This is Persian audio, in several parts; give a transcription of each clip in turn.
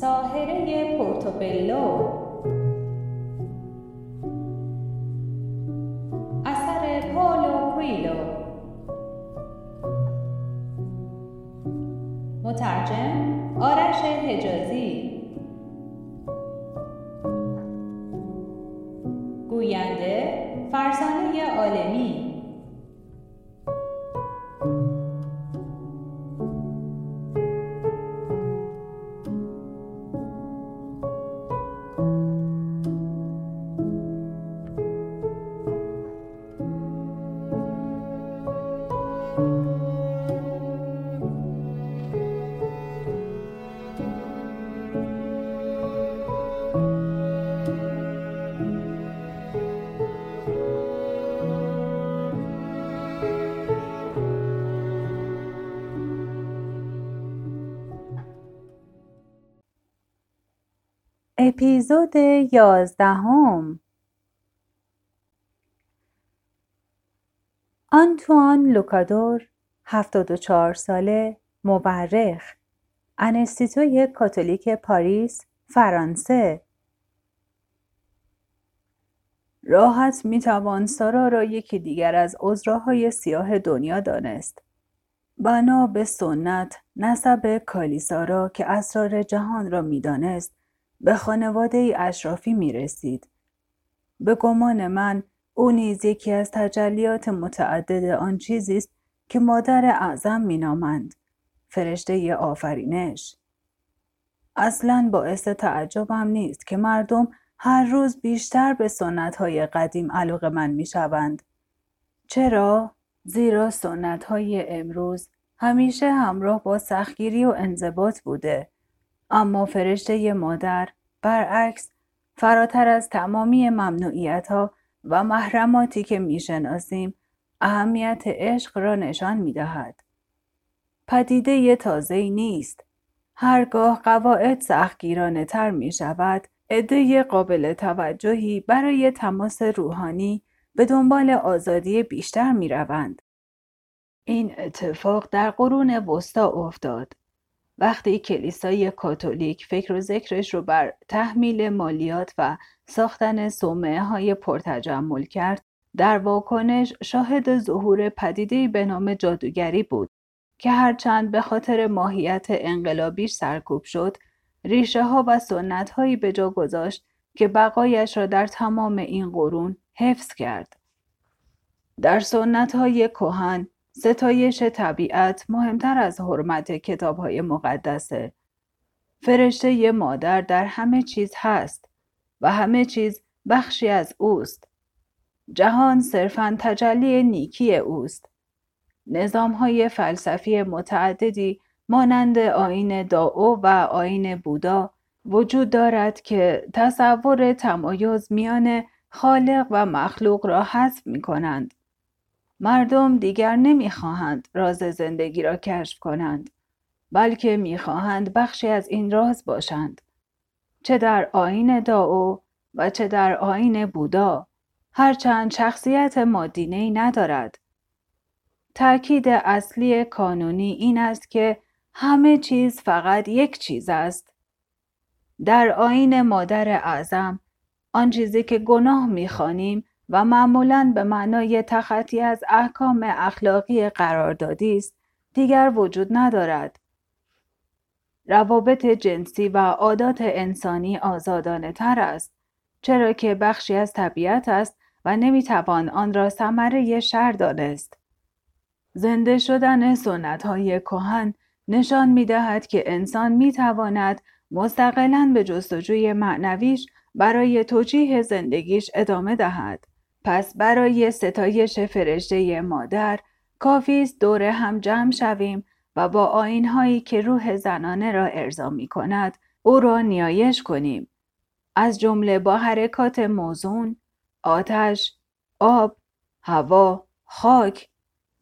ساحره پورتوبلو، اثر پاولو کویلو، مترجم آرش حجازی، گوینده فرزانه عالمی. اپیزود 11 آنتوان لوکادور 74 ساله، مورخ، انستیتوی کاتولیک پاریس، فرانسه. راحت میتوان سارا را یکی دیگر از عذراهای سیاه دنیا دانست. بنا به سنت، نسب کالیسارا که اسرار جهان را میدانست به خانواده اشرافی می رسید. به گمان من او نیز یکی از تجلیات متعدد آن چیزی است که مادر اعظم می نامند، فرشته آفرینش. اصلاً باعث تعجبم نیست که مردم هر روز بیشتر به سنت‌های قدیم علاقه‌مند می شوند. چرا؟ زیرا سنت‌های امروز همیشه همراه با سختگیری و انضباط بوده، اما فرشته مادر برعکس فراتر از تمامی ممنوعیت‌ها و محرماتی که می‌شناسیم اهمیت عشق را نشان می‌دهد. پدیده تازه‌ای نیست. هرگاه قواعد سختگیرانه‌تر می‌شود، عده قابل توجهی برای تماس روحانی به دنبال آزادی بیشتر می‌روند. این اتفاق در قرون وسطا افتاد. وقتی کلیسای کاتولیک فکر و ذکرش رو بر تحمیل مالیات و ساختن صومعه‌های پرتجمل کرد، در واکنش شاهد ظهور پدیده‌ای به نام جادوگری بود که هرچند به خاطر ماهیت انقلابیش سرکوب شد، ریشه‌ها و سنت‌هایی به جا گذاشت که بقایش را در تمام این قرون حفظ کرد. در سنت‌های کهن ستایش طبیعت مهمتر از حرمت کتاب‌های مقدسه. فرشته مادر در همه چیز هست و همه چیز بخشی از اوست. جهان صرفاً تجلی نیکی اوست. نظام‌های فلسفی متعددی مانند آیین دائو و آیین بودا وجود دارد که تصور تمایز میان خالق و مخلوق را حذف می‌کنند. مردم دیگر نمیخواهند راز زندگی را کشف کنند، بلکه میخواهند بخشی از این راز باشند. چه در آیین دائو و چه در آیین بودا، هرچند شخصیت مادینه‌ای ندارد. تأکید اصلی کانونی این است که همه چیز فقط یک چیز است. در آیین مادر اعظم، آن چیزی که گناه میخوانیم و معمولاً به معنای تخطی از احکام اخلاقی قراردادی است، دیگر وجود ندارد. روابط جنسی و عادات انسانی آزادانه تر است، چرا که بخشی از طبیعت است و نمیتوان آن را ثمره شر دانست. زنده شدن سنت‌های کهن نشان می‌دهد که انسان می‌تواند مستقلاً به جستجوی معنویش برای توجیه زندگیش ادامه دهد. پس برای ستایش فرشته مادر کافی است دور هم جمع شویم و با آیین‌هایی که روح زنانه را ارضا می‌کند او را نیایش کنیم، از جمله با حرکات موزون، آتش، آب، هوا، خاک،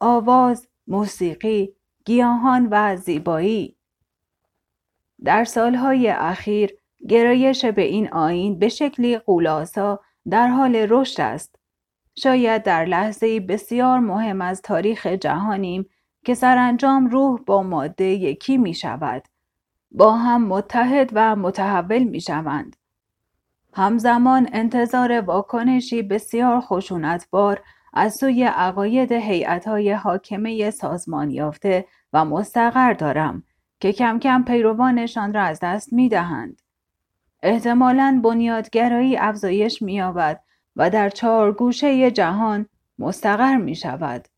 آواز، موسیقی، گیاهان و زیبایی. در سالهای اخیر گرایش به این آیین به شکلی غول‌آسا در حال رشد است. شاید در لحظه‌ای بسیار مهم از تاریخ جهانیم که سرانجام روح با ماده یکی می شود. با هم متحد و متحول می شوند. همزمان انتظار واکنشی بسیار خشونتبار از سوی عقاید هیئت‌های حاکمه سازمان یافته و مستقر دارم که کم کم پیروانشان را از دست می دهند. احتمالاً بنیادگرایی افزایش می یابد و در چهار گوشه جهان مستقر می شود.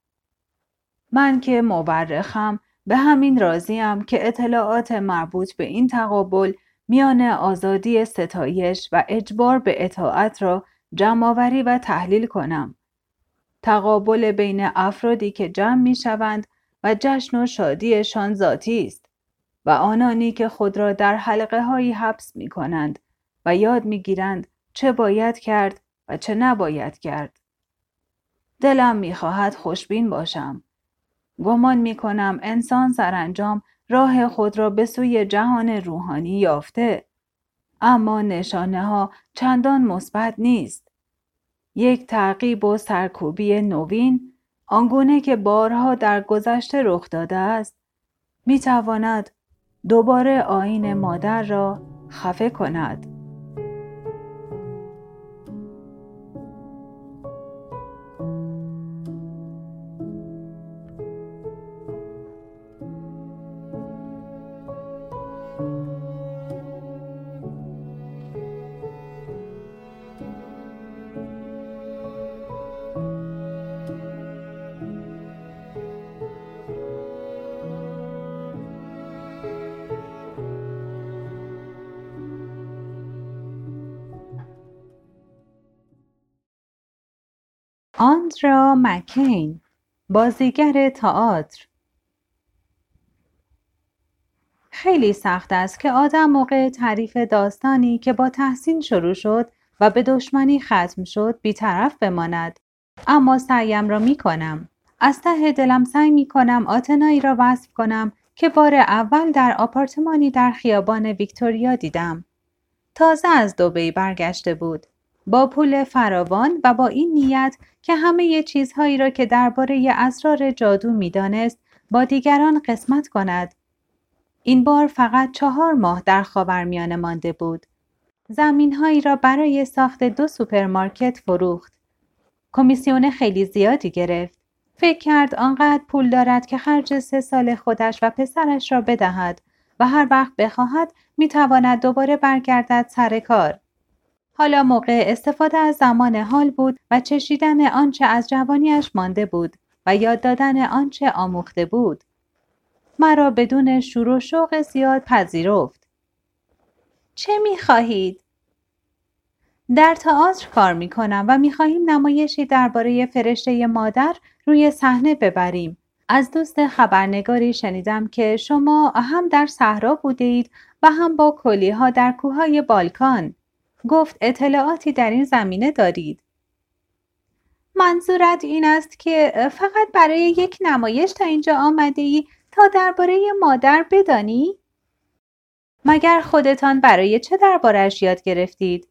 من که مورخم به همین راضیم که اطلاعات مربوط به این تقابل میان آزادی ستایش و اجبار به اطاعت را جمع‌آوری و تحلیل کنم. تقابل بین افرادی که جمع می شوند و جشن و شادیشان ذاتی است و آنانی که خود را در حلقه هایی حبس می کنند و یاد می گیرند چه باید کرد و چه نباید کرد. دلم می خواهد خوشبین باشم. گمان می کنم انسان سرانجام راه خود را به سوی جهان روحانی یافته، اما نشانه ها چندان مثبت نیست. یک تعقیب و سرکوبی نوین، آنگونه که بارها در گذشته رخ داده است، می تواند دوباره آیین مادر را خفه کند. آندرا مکین، بازیگر تئاتر. خیلی سخت است که آدم موقع تعریف داستانی که با تحسین شروع شد و به دشمنی ختم شد بی‌طرف بماند، اما سعیم را می کنم. از ته دلم سعی می کنم آتنایی را وصف کنم که بار اول در آپارتمانی در خیابان ویکتوریا دیدم. تازه از دبی برگشته بود، با پول فراوان و با این نیت که همه چیزهایی را که درباره اسرار جادو می‌دانست با دیگران قسمت کند. این بار فقط 4 ماه در خاورمیانه مانده بود. زمین‌هایی را برای ساخت 2 سوپرمارکت فروخت. کمیسیون خیلی زیادی گرفت. فکر کرد آنقدر پول دارد که خرج 3 سال خودش و پسرش را بدهد و هر وقت بخواهد می‌تواند دوباره برگردد سر کار. حالا موقع استفاده از زمان حال بود و چشیدن آنچه از جوانیش مانده بود و یاد دادن آنچه آموخته بود. مرا بدون شور و شوق زیاد پذیرفت. چه می‌خواهید؟ در تئاتر کار می‌کنم و می‌خواهیم نمایشی درباره فرشته مادر روی صحنه ببریم. از دوست خبرنگاری شنیدم که شما هم در صحرا بودید و هم با کلی‌ها در کوه‌های بالکان. گفت اطلاعاتی در این زمینه دارید. منظورت این است که فقط برای یک نمایش تا اینجا آمده ای تا درباره مادر بدانی؟ مگر خودتان برای چه درباره‌اش یاد گرفتید؟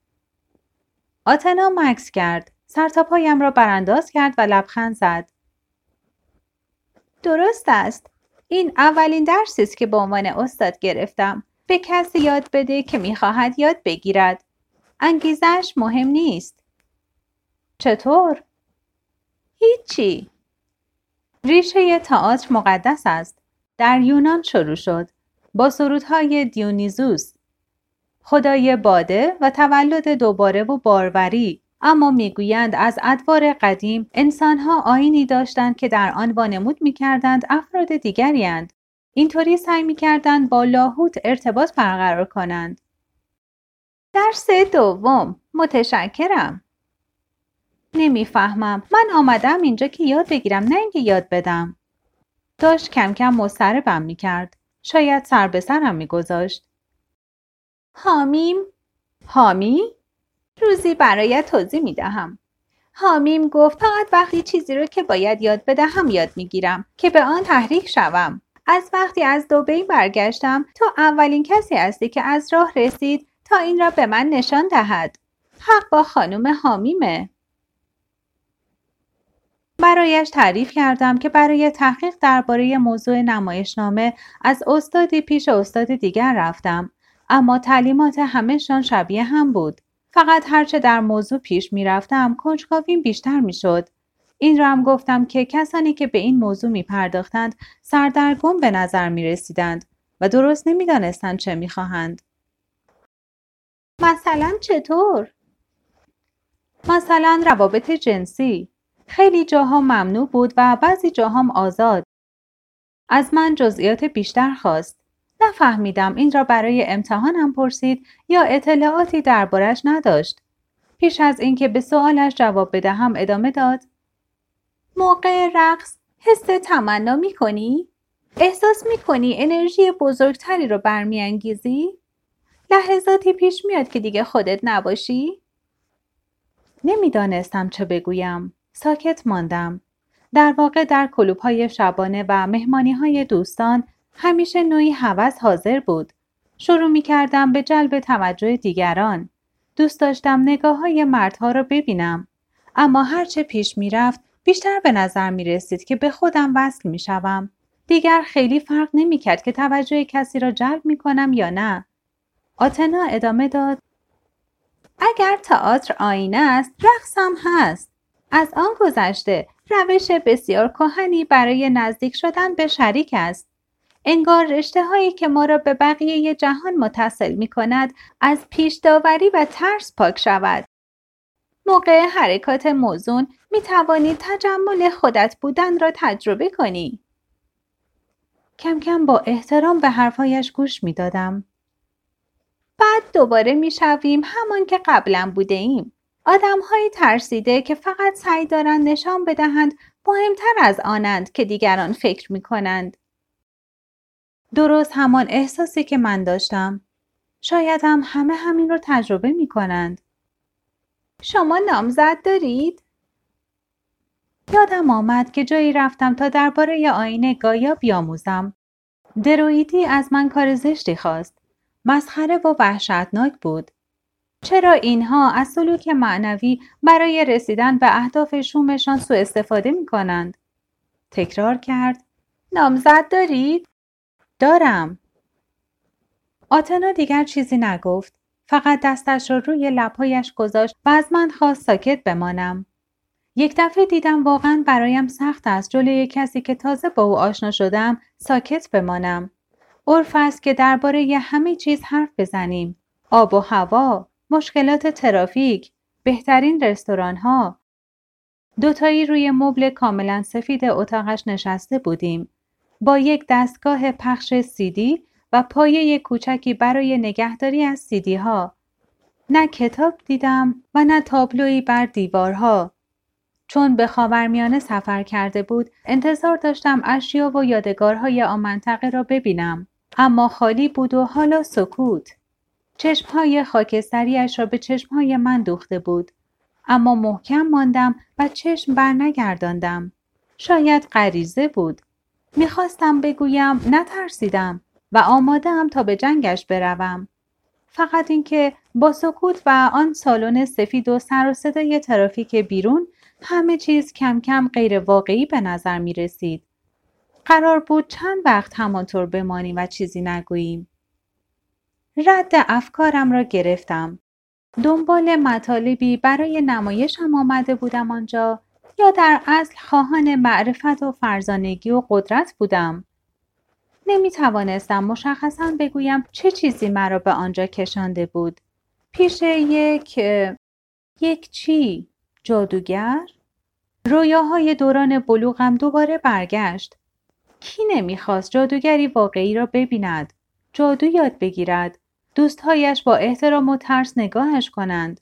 آتنا مکث کرد، سر تا پایم را برانداز کرد و لبخند زد. درست است. این اولین درسی است که به عنوان استاد گرفتم. به کسی یاد بده که می‌خواهد یاد بگیرد. انگیزش مهم نیست. چطور؟ هیچی. ریشه تئاتر مقدس است. در یونان شروع شد با سرودهای دیونیزوس، خدای باده و تولد دوباره و باروری. اما میگویند از ادوار قدیم انسانها آیینی داشتند که در آن وانمود میکردند افراد دیگری اند. اینطوری سعی میکردند با لاهوت ارتباط برقرار کنند. درس دوم. متشکرم. نمیفهمم. من آمدم اینجا که یاد بگیرم، نه اینکه یاد بدم. داشت کم کم مضطربم میکرد. شاید سر به سرم میگذاشت. حامیم؟ حامی؟ روزی برایت توضیح میدهم. حامیم گفت فقط وقتی چیزی رو که باید یاد بدهم یاد میگیرم که به آن تحریک شوم. از وقتی از دبی برگشتم تو اولین کسی هستی که از راه رسید تا این را به من نشان دهد. حق با خانم حامیمه. برایش تعریف کردم که برای تحقیق درباره موضوع نمایشنامه از استادی پیش استاد دیگر رفتم، اما تعلیمات همه‌شان شبیه هم بود. فقط هرچه در موضوع پیش می رفتم کنجکاویم بیشتر می شد. این را هم گفتم که کسانی که به این موضوع می پرداختند سردرگم به نظر می رسیدند و درست نمی دانستند چه می خواهند. مثلا چطور؟ مثلا روابط جنسی. خیلی جاها ممنوع بود و بعضی جاها آزاد. از من جزئیات بیشتر خواست. نفهمیدم این را برای امتحانم پرسید یا اطلاعاتی دربارش نداشت. پیش از اینکه به سوالش جواب بدهم ادامه داد: موقع رقص حس تمنا می‌کنی؟ احساس می‌کنی انرژی بزرگتری را برمی‌انگیزی؟ لحظاتی پیش میاد که دیگه خودت نباشی؟ نمی‌دانستم چه بگویم. ساکت ماندم. در واقع در کلوب‌های شبانه و مهمانی‌های دوستان همیشه نوعی هوس حاضر بود. شروع می کردم به جلب توجه دیگران. دوست داشتم نگاه‌های مردها را ببینم. اما هرچه پیش می رفت بیشتر به نظر می رسید که به خودم وصل می شوم. دیگر خیلی فرق نمی کرد که توجه کسی را جلب می کنم یا نه. آتنا ادامه داد: اگر تئاتر آینه است، رقص هم هست. از آن گذشته، روش بسیار کهنی برای نزدیک شدن به شریک است. انگار رشته‌هایی که ما را به بقیه جهان متصل می‌کند از پیش داوری و ترس پاک شود. موقع حرکات موزون می‌توانی تجمل خودت بودن را تجربه کنی. کم کم با احترام به حرفایش گوش می‌دادم. بعد دوباره می‌شویم همان که قبلا بوده ایم. آدم‌های ترسیده که فقط سعی دارند نشان بدهند مهمتر از آنند که دیگران فکر می‌کنند. درست همان احساسی که من داشتم. شاید هم همه همین رو تجربه می کنند. شما نامزد دارید؟ یادم آمد که جایی رفتم تا درباره آینه گایا بیاموزم. درویدی از من کار زشتی خواست. مسخره و وحشتناک بود. چرا اینها از سلوک معنوی برای رسیدن به اهداف شومشان سوء استفاده می کنند؟ تکرار کرد: نامزد دارید؟ دارم. آتنا دیگر چیزی نگفت. فقط دستش رو روی لبهایش گذاشت و از من خواست ساکت بمانم. یک دفعه دیدم واقعا برایم سخت است جلوی کسی که تازه با او آشنا شدم ساکت بمانم. عرف است که درباره همه چیز حرف بزنیم. آب و هوا، مشکلات ترافیک، بهترین رستوران‌ها. دوتایی روی مبل کاملا سفید اتاقش نشسته بودیم. با یک دستگاه پخش CD و پایه کوچکی برای نگهداری از CD ها. نه کتاب دیدم و نه تابلویی بر دیوارها. چون به خاورمیانه سفر کرده بود انتظار داشتم اشیا و یادگارهای آن منطقه را ببینم، اما خالی بود و حالا سکوت. چشمهای خاکستریش را به چشمهای من دوخته بود، اما محکم ماندم و چشم بر نگرداندم. شاید غریزه بود. میخواستم بگویم نترسیدم و آماده‌ام تا به جنگش بروم. فقط اینکه با سکوت و آن سالن سفید و سر و صدای ترافیک بیرون همه چیز کم کم غیر واقعی به نظر می رسید. قرار بود چند وقت همانطور بمانیم و چیزی نگوییم. رد افکارم را گرفتم. دنبال مطالبی برای نمایشم آمده بودم آنجا، یا در اصل خواهان معرفت و فرزانگی و قدرت بودم. نمی توانستم مشخصاً بگویم چه چیزی مرا به آنجا کشانده بود. پیش یک چی؟ جادوگر؟ رویاهای دوران بلوغم دوباره برگشت. کی نمیخواست جادوگری واقعی را ببیند، جادو یاد بگیرد، دوستهایش با احترام و ترس نگاهش کنند؟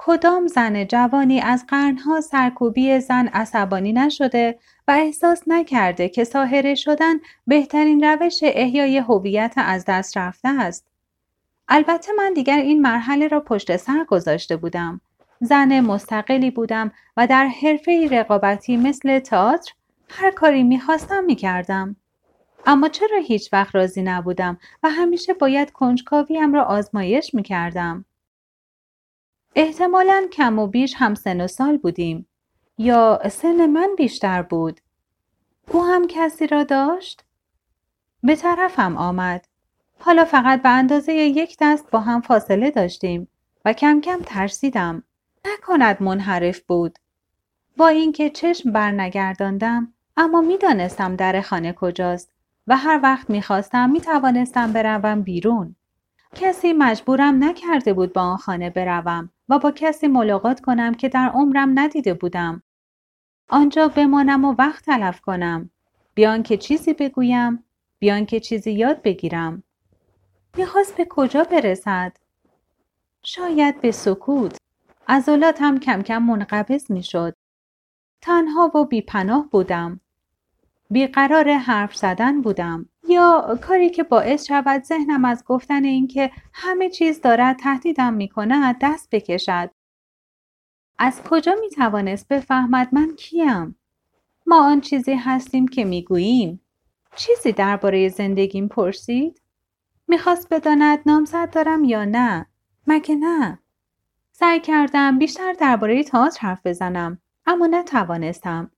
کدام زن جوانی از قرنها سرکوبی زن عصبانی نشده و احساس نکرده که ساحره شدن بهترین روش احیای هویت از دست رفته است؟ البته من دیگر این مرحله را پشت سر گذاشته بودم. زن مستقلی بودم و در حرفه‌ای رقابتی مثل تئاتر هر کاری می‌خواستم می‌کردم. اما چرا هیچ وقت راضی نبودم و همیشه باید کنجکاویم را آزمایش می‌کردم؟ احتمالاً کم و بیش همسن و سال بودیم. یا سن من بیشتر بود؟ او هم کسی را داشت؟ به طرفم آمد. حالا فقط به اندازه یک دست با هم فاصله داشتیم و کم کم ترسیدم. نکند منحرف بود. با اینکه چشم برنگرداندم، اما میدانستم در خانه کجاست و هر وقت میخواستم میتوانستم بروم بیرون. کسی مجبورم نکرده بود با آن خانه بروم و با کسی ملاقات کنم که در عمرم ندیده بودم. آنجا بمانم و وقت تلف کنم، بیان که چیزی بگویم، بیان که چیزی یاد بگیرم. میخواست به کجا برسد؟ شاید به سکوت. عضلات هم کم کم منقبض میشد. تنها و بیپناه بودم. بیقرار حرف زدن بودم یا کاری که باعث شود ذهنم از گفتن اینکه همه چیز دارد تهدیدم میکند دست بکشد. از کجا میتوانست بفهمد من کیم؟ ما آن چیزی هستیم که میگوییم. چیزی درباره زندگیم پرسید؟ میخواست بداند نامزد دارم یا نه؟ مگه نه؟ سعی کردم بیشتر درباره تئاتر حرف بزنم، اما نتوانستم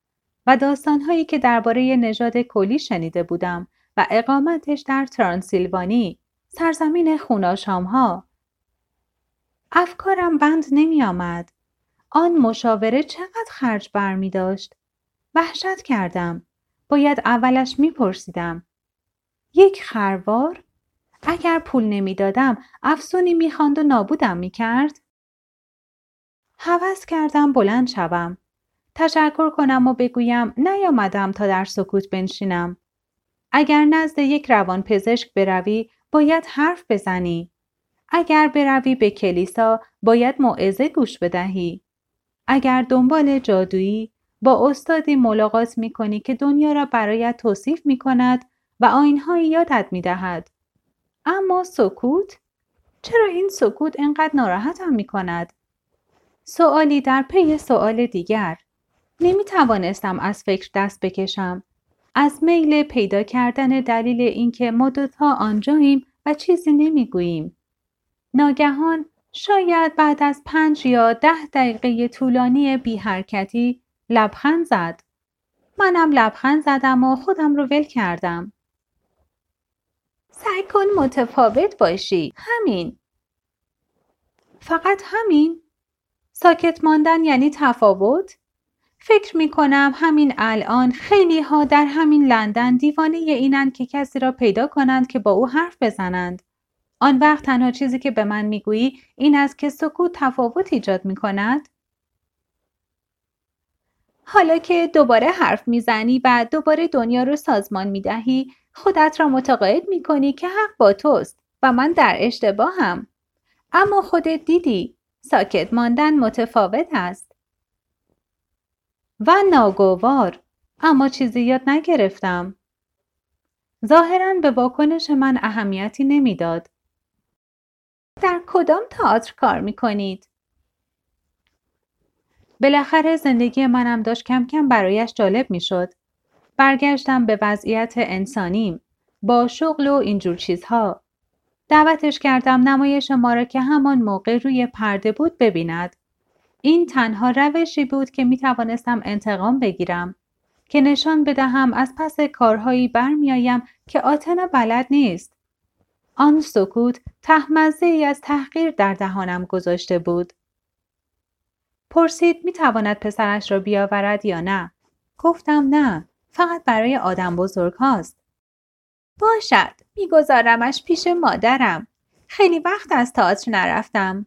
و داستان‌هایی که درباره نژاد کلی شنیده بودم و اقامتش در ترانسیلوانی، سرزمین خوناشام‌ها. افکارم بند نمی آمد. آن مشاوره چقدر خرج برمی داشت؟ وحشت کردم. باید اولش می پرسیدم. یک خروار؟ اگر پول نمی دادم، افسونی می خواند و نابودم می کرد؟ هوس کردم بلند شوم. تشکر کنم و بگویم نیامدم تا در سکوت بنشینم. اگر نزد یک روانپزشک بروی باید حرف بزنی. اگر بروی به کلیسا باید موعظه گوش بدهی. اگر دنبال جادویی با استادی ملاقات می‌کنی که دنیا را برایت توصیف می‌کند و آیین‌هایی یادت می‌دهد. اما سکوت؟ چرا این سکوت اینقدر ناراحتم می‌کند؟ سؤالی در پی سؤال دیگر. نمی توانستم از فکر دست بکشم. از میل پیدا کردن دلیل اینکه ما دوتا آنجاییم و چیزی نمی گوییم. ناگهان شاید بعد از 5 یا 10 دقیقه طولانی بی حرکتی لبخند زد. منم لبخند زدم و خودم رو ول کردم. سعی کن متفاوت باشی. همین. فقط همین؟ ساکت ماندن یعنی تفاوت؟ فکر می کنم همین الان خیلی ها در همین لندن دیوانه اینند که کسی را پیدا کنند که با او حرف بزنند. آن وقت تنها چیزی که به من می گویی این است که سکوت تفاوت ایجاد می کند. حالا که دوباره حرف می زنی و دوباره دنیا رو سازمان می دهی، خودت را متقاعد می کنی که حق با توست و من در اشتباهم. اما خودت دیدی، ساکت ماندن متفاوت است. و ناگوار، اما چیزی یاد نگرفتم. ظاهراً به واکنش من اهمیتی نمیداد. در کدام تئاتر کار میکنید؟ بالاخره زندگی منم داشت کم کم برایش جالب میشد. برگشتم به وضعیت انسانیم، با شغل و اینجور چیزها. دعوتش کردم نمایش ما را که همان موقع روی پرده بود ببیند. این تنها روشی بود که می توانستم انتقام بگیرم، که نشان بدهم از پس کارهایی برمی آیم که آتنا بلد نیست. آن سکوت تهمزه‌ای از تحقیر در دهانم گذاشته بود. پرسید می تواند پسرش را بیاورد یا نه؟ گفتم نه، فقط برای آدم بزرگ هاست. باشد، می گذارمش پیش مادرم. خیلی وقت از تئاتر نرفتم.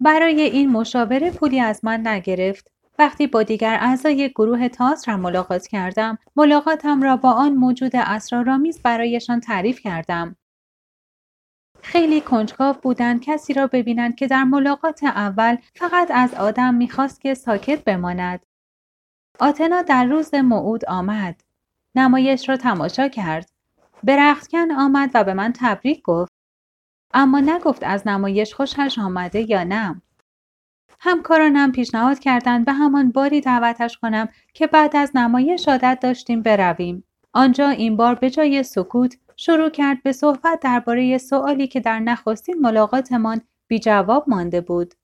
برای این مشاوره پولی از من نگرفت. وقتی با دیگر اعضای گروه تئاتر ملاقات کردم، ملاقاتم را با آن موجود اسرارآمیز برایشان تعریف کردم. خیلی کنجکاو بودند کسی را ببینند که در ملاقات اول فقط از آدم می‌خواست که ساکت بماند. آتنا در روز موعود آمد. نمایش را تماشا کرد. برختکن آمد و به من تبریک گفت. اما نگفت از نمایش خوشش آمده یا نه. همکارانم پیشنهاد کردند به همان باری دعوتش کنم که بعد از نمایش عادت داشتیم برویم. آنجا این بار به جای سکوت شروع کرد به صحبت درباره سؤالی که در نخستین ملاقاتمان بی جواب مانده بود.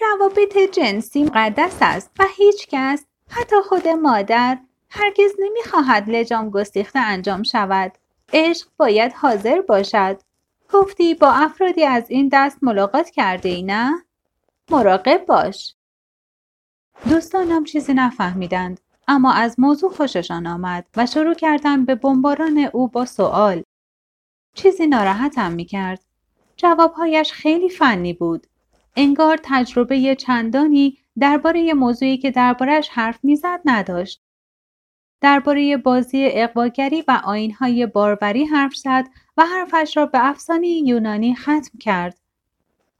روابط جنسی مقدس است و هیچ کس، حتی خود مادر، هرگز نمیخواهد لجام گسیخته انجام شود. عشق باید حاضر باشد. گفتی با افرادی از این دست ملاقات کرده ای نه؟ مراقب باش. دوستانم چیزی نفهمیدند، اما از موضوع خوششان آمد و شروع کردند به بمباران او با سوال. چیزی ناراحتم میکرد. جوابهایش خیلی فنی بود. انگار تجربه چندانی درباره موضوعی که درباره‌اش حرف میزد نداشت. درباره بازی اغواگری و آیین‌های باروری حرف زد و حرفش را به افسانه یونانی ختم کرد.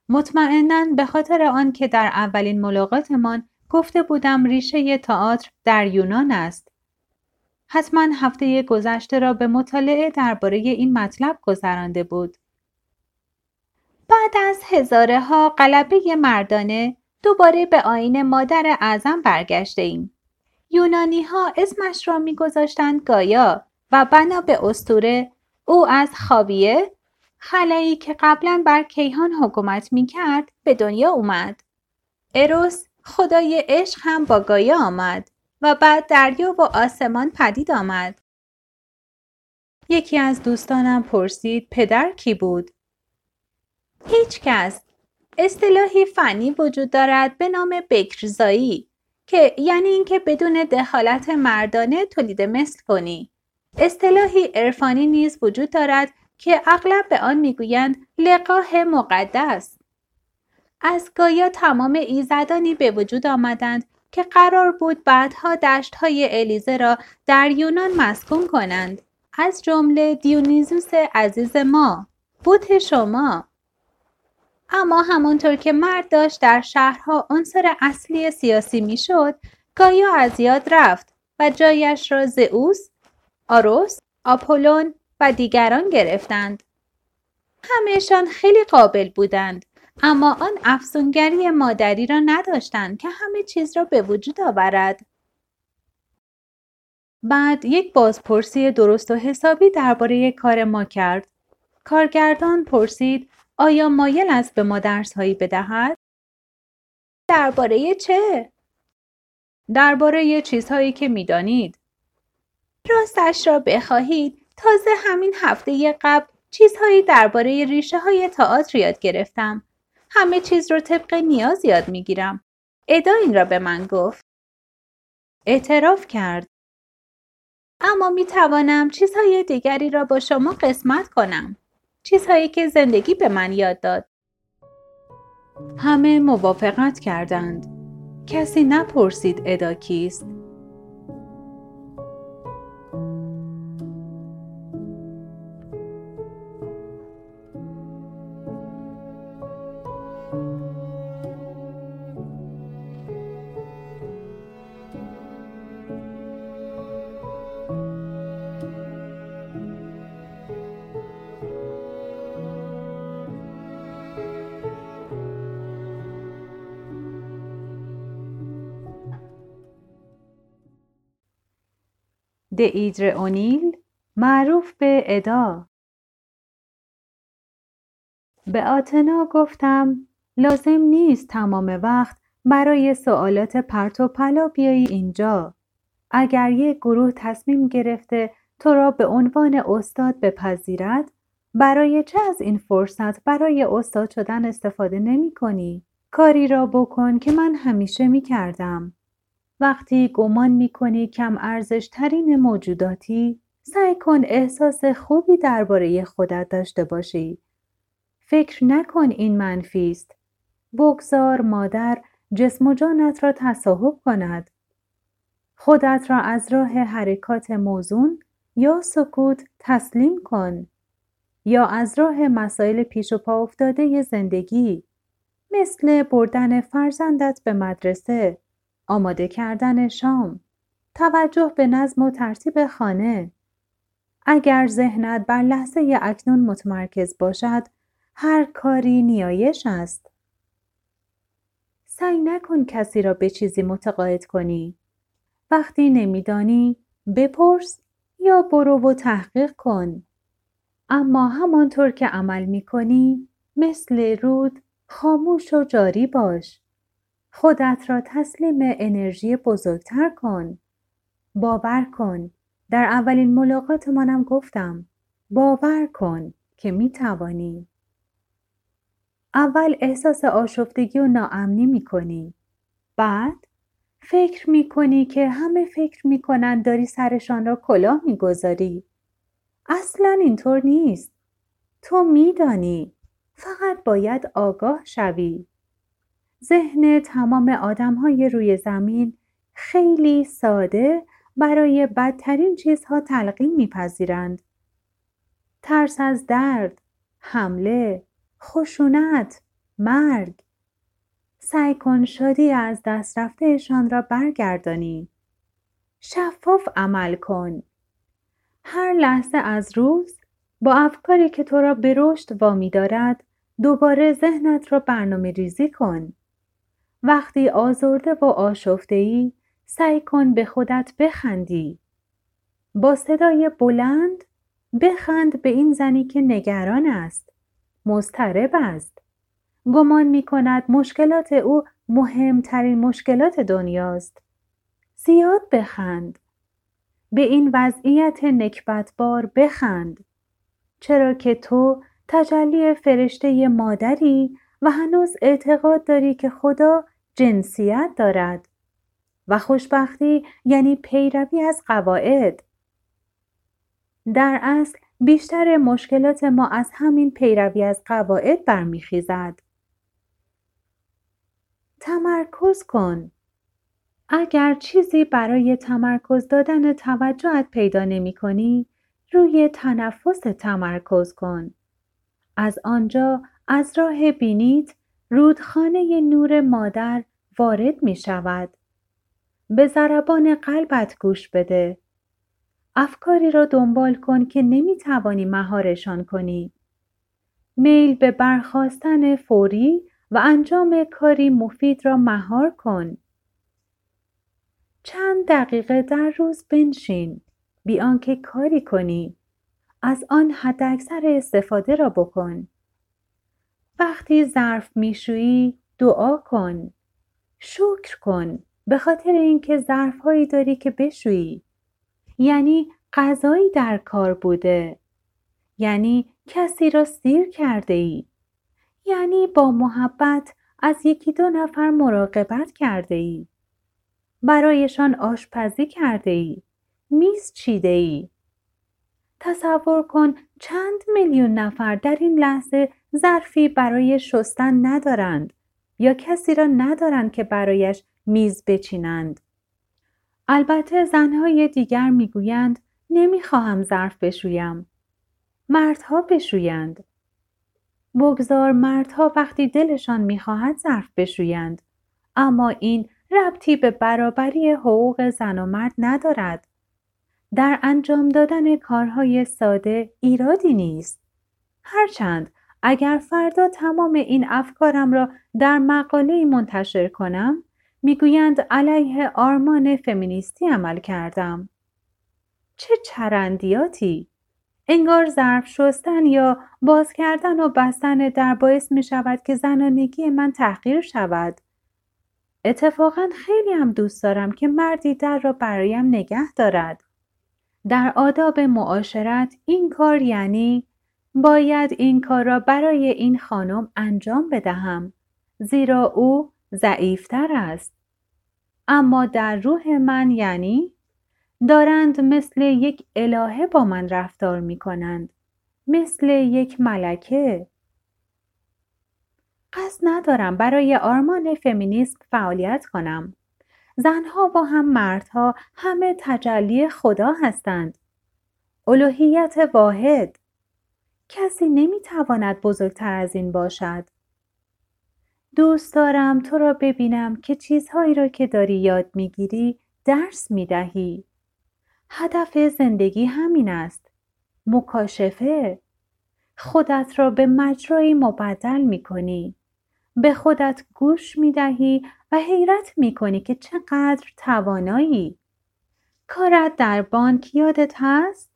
مطمئناً به خاطر آن که در اولین ملاقاتمان گفته بودم ریشه تئاتر در یونان است. حتماً هفته گذشته را به مطالعه درباره این مطلب گذرانده بود. بعد از هزاره ها غلبه مردانه دوباره به آیین مادر اعظم برگشته ایم. یونانی ها اسمش را می گذاشتند گایا و بنا به اسطوره او از خاویه، خلایی که قبلا بر کیهان حکومت می کرد، به دنیا اومد. اروس، خدای عشق، هم با گایا آمد و بعد دریا و آسمان پدید آمد. یکی از دوستانم پرسید پدر کی بود؟ هیچ کس. اصطلاحی فنی وجود دارد به نام بکرزایی که یعنی اینکه بدون دخالت مردانه تولید مثل کنی. اصطلاحی عرفانی نیز وجود دارد که اغلب به آن میگویند لقاح مقدس. از گایا تمام ایزدانی به وجود آمدند که قرار بود بعدها دشت‌های الیزه را در یونان مسکون کنند، از جمله دیونیزوس عزیز ما، بت شما. اما همانطور که مرد داشت در شهرها عنصر اصلی سیاسی میشد، گایا از یاد رفت و جایش را زئوس، آروس، آپولون و دیگران گرفتند. همه‌شان خیلی قابل بودند، اما آن افسونگری مادری را نداشتند که همه چیز را به وجود آورد. بعد یک بازپرسی درست و حسابی درباره کار ما کرد. کارگردان پرسید آیا مایل است به ما درس‌هایی بدهد؟ درباره چه؟ درباره چیزهایی که می‌دانید. راستش را بخواهید، تازه همین هفته قبل چیزهایی درباره ریشه‌های تئاتر یاد گرفتم. همه چیز را طبق نیاز یاد می‌گیرم. ادا این را به من گفت. اعتراف کرد. اما می‌توانم چیزهای دیگری را با شما قسمت کنم. چیزهایی که زندگی به من یاد داد. همه موافقت کردند. کسی نپرسید ادا کیست. ایدا اونیل، معروف به ادا. به آتنا گفتم لازم نیست تمام وقت برای سوالات پرت و پلا بیایی اینجا. اگر یک گروه تصمیم گرفته تو را به عنوان استاد بپذیرد، برای چه از این فرصت برای استاد شدن استفاده نمی کنی؟ کاری را بکن که من همیشه می کردم. وقتی گمان می‌کنی کم ارزش‌ترین موجوداتی، سعی کن احساس خوبی درباره خودت داشته باشی. فکر نکن این منفی است. بگذار مادر جسم و جانت را تصاحب کند. خودت را از راه حرکات موزون یا سکوت تسلیم کن، یا از راه مسائل پیش و پا افتاده زندگی، مثل بردن فرزندت به مدرسه، آماده کردن شام، توجه به نظم و ترتیب خانه. اگر ذهنت بر لحظه اکنون متمرکز باشد، هر کاری نیایش است. سعی نکن کسی را به چیزی متقاعد کنی. وقتی نمیدانی، بپرس یا برو و تحقیق کن. اما همانطور که عمل می کنی، مثل رود خاموش و جاری باش. خودت را تسلیم انرژی بزرگتر کن. باور کن. در اولین ملاقات منم گفتم باور کن که می توانی. اول احساس آشفتگی و ناامنی می کنی. بعد فکر می کنی که همه فکر می کنن داری سرشان را کلاه می گذاری. اصلا اینطور نیست. تو می دانی. فقط باید آگاه شوی. ذهن تمام آدم‌های روی زمین خیلی ساده برای بدترین چیزها تلقین می‌پذیرند. ترس از درد، حمله، خشونت، مرگ. سعی کن شادی از دست رفته‌شان را برگردانی. شفاف عمل کن. هر لحظه از روز با افکاری که تو را به رشد وامی دارد دوباره ذهنت را برنامه ریزی کن. وقتی آزرده و آشفته‌ای سعی کن به خودت بخندی. با صدای بلند بخند به این زنی که نگران است، مضطرب است، گمان می‌کند مشکلات او مهمترین مشکلات دنیاست. زیاد بخند. به این وضعیت نکبتبار بخند، چرا که تو تجلی فرشته مادری و هنوز اعتقاد داری که خدا جنسیت دارد و خوشبختی یعنی پیروی از قواعد. در اصل بیشتر مشکلات ما از همین پیروی از قواعد برمیخیزد. تمرکز کن. اگر چیزی برای تمرکز دادن توجهت پیدا نمی‌کنی، روی تنفس تمرکز کن. از آنجا از راه بینیت رودخانه نور مادر وارد می شود. به ضربان قلبت گوش بده. افکاری را دنبال کن که نمی توانی مهارشان کنی. میل به برخاستن فوری و انجام کاری مفید را مهار کن. چند دقیقه در روز بنشین بی آنکه کاری کنی. از آن حداکثر استفاده را بکن. وقتی ظرف میشویی دعا کن. شکر کن به خاطر اینکه ظرف‌هایی داری که بشویی. یعنی غذایی در کار بوده. یعنی کسی را سیر کرده ای. یعنی با محبت از یکی دو نفر مراقبت کرده ای. برایشان آشپزی کرده ای. میز چیده ای. تصور کن چند میلیون نفر در این لحظه ظرفی برای شستن ندارند یا کسی را ندارند که برایش میز بچینند. البته زنهای دیگر میگویند نمیخواهم ظرف بشویم. مردها بشویند. بگذار مردها وقتی دلشان میخواهد ظرف بشویند. اما این ربطی به برابری حقوق زن و مرد ندارد. در انجام دادن کارهای ساده ایرادی نیست. هرچند اگر فردا تمام این افکارم را در مقاله‌ای منتشر کنم، میگویند علیه آرمان فمینیستی عمل کردم. چه چرندیاتی! انگار ظرف شستن یا باز کردن و بستن در باعث می شود که زنانگی من تحقیر شود. اتفاقاً خیلی هم دوست دارم که مردی در را برایم نگه دارد. در آداب معاشرت این کار یعنی باید این کار را برای این خانم انجام بدهم زیرا او ضعیفتر است. اما در روح من یعنی دارند مثل یک الهه با من رفتار می کنند. مثل یک ملکه. قصد ندارم برای آرمان فمینیسم فعالیت کنم. زنها و هم مردها همه تجلی خدا هستند. الوهیت واحد. کسی نمیتواند بزرگتر از این باشد. دوست دارم تو را ببینم که چیزهایی را که داری یاد میگیری درس میدهی. هدف زندگی همین است. مکاشفه. خودت را به مجرایی مبدل میکنی. به خودت گوش میدهی و حیرت میکنی که چقدر توانایی. کارت در بانک یادت هست؟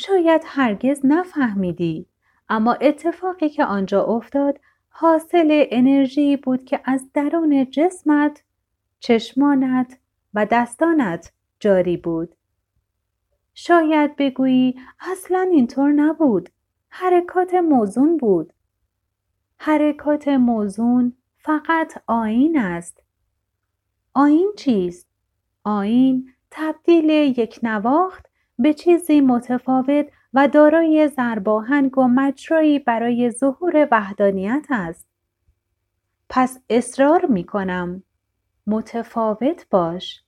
شاید هرگز نفهمیدی، اما اتفاقی که آنجا افتاد حاصل انرژی بود که از درون جسمت، چشمانت و دستانت جاری بود. شاید بگویی اصلا اینطور نبود. حرکات موزون بود. حرکات موزون فقط آیین است. آیین چیست؟ آیین تبدیل یک نواخت به چیزی متفاوت و دارای ضرباهنگ و مجرایی برای ظهور وحدانیت است. پس اصرار می کنم. متفاوت باش.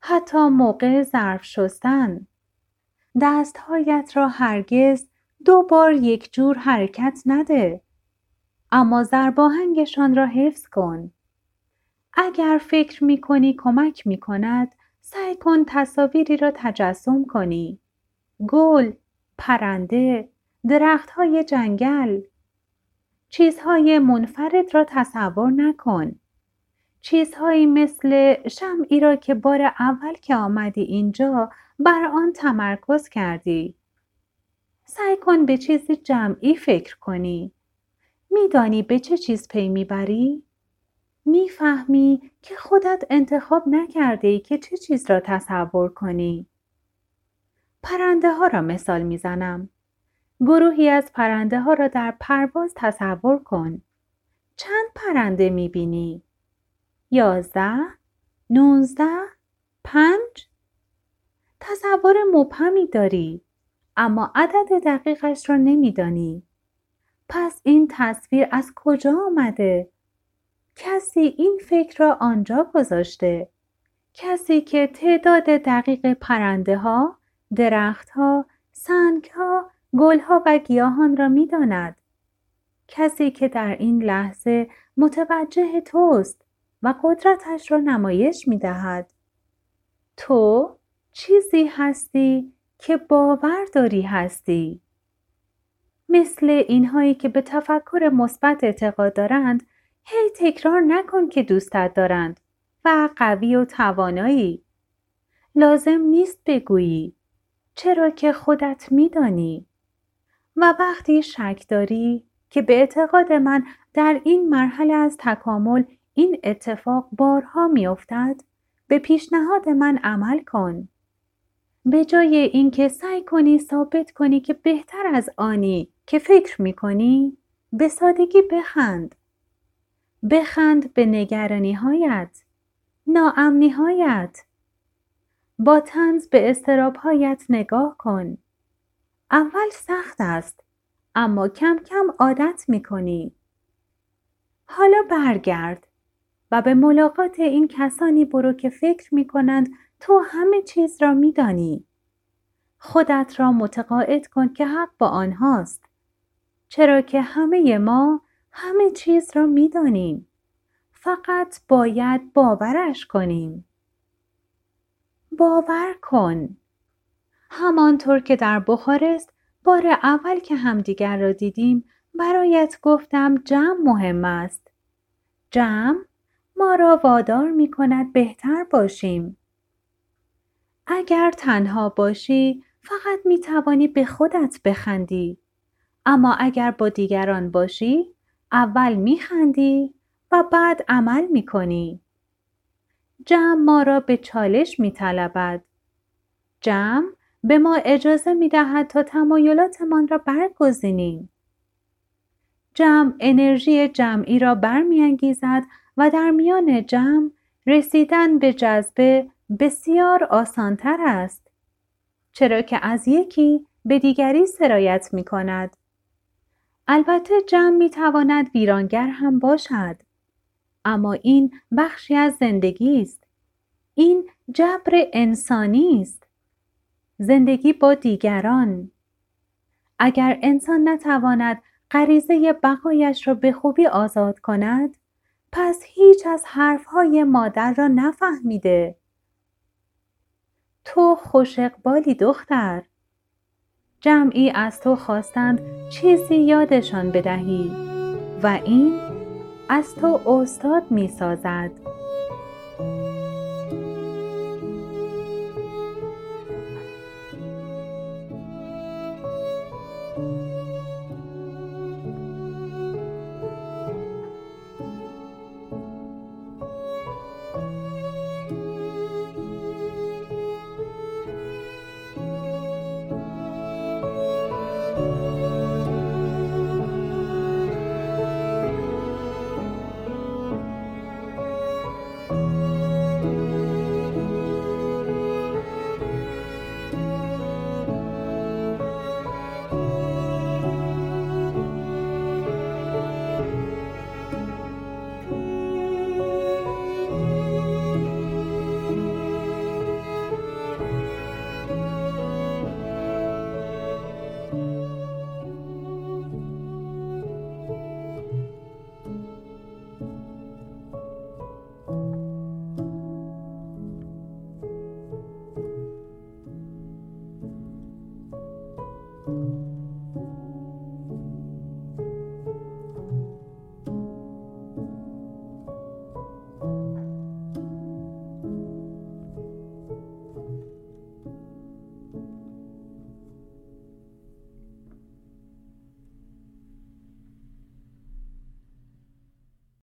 حتی موقع ظرف شستن. دستهایت را هرگز دو بار یک جور حرکت نده. اما ضرباهنگشان را حفظ کن. اگر فکر می کنی کمک می کند، سعی کن تصاویری را تجسم کنی. گل، پرنده، درخت‌های جنگل. چیزهای منفرد را تصور نکن. چیزهایی مثل شمعی را که بار اول که آمدی اینجا بر آن تمرکز کردی. سعی کن به چیزی جمعی فکر کنی. میدانی به چه چیز پی میبری؟ میفهمی که خودت انتخاب نکرده‌ای که چه چیز را تصور کنی. پرنده ها را مثال میزنم. گروهی از پرنده ها را در پرواز تصور کن. چند پرنده میبینی؟ 11، 19، 5. تصور مبهمی داری، اما عدد دقیقش را نمیدانی. پس این تصویر از کجا آمده؟ کسی این فکر را آنجا گذاشته. کسی که تعداد دقیق پرنده ها، درخت ها، سنگ ها، گل ها و گیاهان را می داند. کسی که در این لحظه متوجه توست و قدرتش را نمایش می دهد. تو چیزی هستی که باور داری هستی. مثل اینهایی که به تفکر مثبت اعتقاد دارند، هی تکرار نکن که دوستت دارند و قوی و توانایی. لازم نیست بگویی، چرا که خودت میدانی. و وقتی شک داری، که به اعتقاد من در این مرحله از تکامل این اتفاق بارها میافتد، به پیشنهاد من عمل کن. به جای اینکه سعی کنی ثابت کنی که بهتر از آنی که فکر میکنی، به سادگی بخند. بخند به نگرانی‌هایت، ناامنی‌هایت. با طنز به اضطراب‌هایت نگاه کن. اول سخت است، اما کم کم عادت می‌کنی. حالا برگرد و به ملاقات این کسانی برو که فکر می‌کنند تو همه چیز را می‌دانی. خودت را متقاعد کن که حق با آنهاست. چرا که همه ما همه چیز را می‌دانیم. فقط باید باورش کنیم. باور کن. همانطور که در بخارست بار اول که همدیگر را دیدیم، برایت گفتم جمع مهم است. جمع ما را وادار می‌کند بهتر باشیم. اگر تنها باشی، فقط می‌توانی به خودت بخندی. اما اگر با دیگران باشی، اول میخندی و بعد عمل میکنی. جمع ما را به چالش میطلبد. جمع به ما اجازه میدهد تا تمایلاتمان را برگزینیم. جمع انرژی جمعی را برمیانگیزد و در میان جمع رسیدن به جذبه بسیار آسانتر است. چرا که از یکی به دیگری سرایت میکند. البته جمع میتواند ویرانگر هم باشد. اما این بخشی از زندگی است. این جبر انسانی است. زندگی با دیگران. اگر انسان نتواند غریزه بقایش را به خوبی آزاد کند، پس هیچ از حرفهای مادر را نفهمیده. تو خوش اقبالی دختر. جمعی از تو خواستند چیزی یادشان بدهی و این از تو استاد می سازد.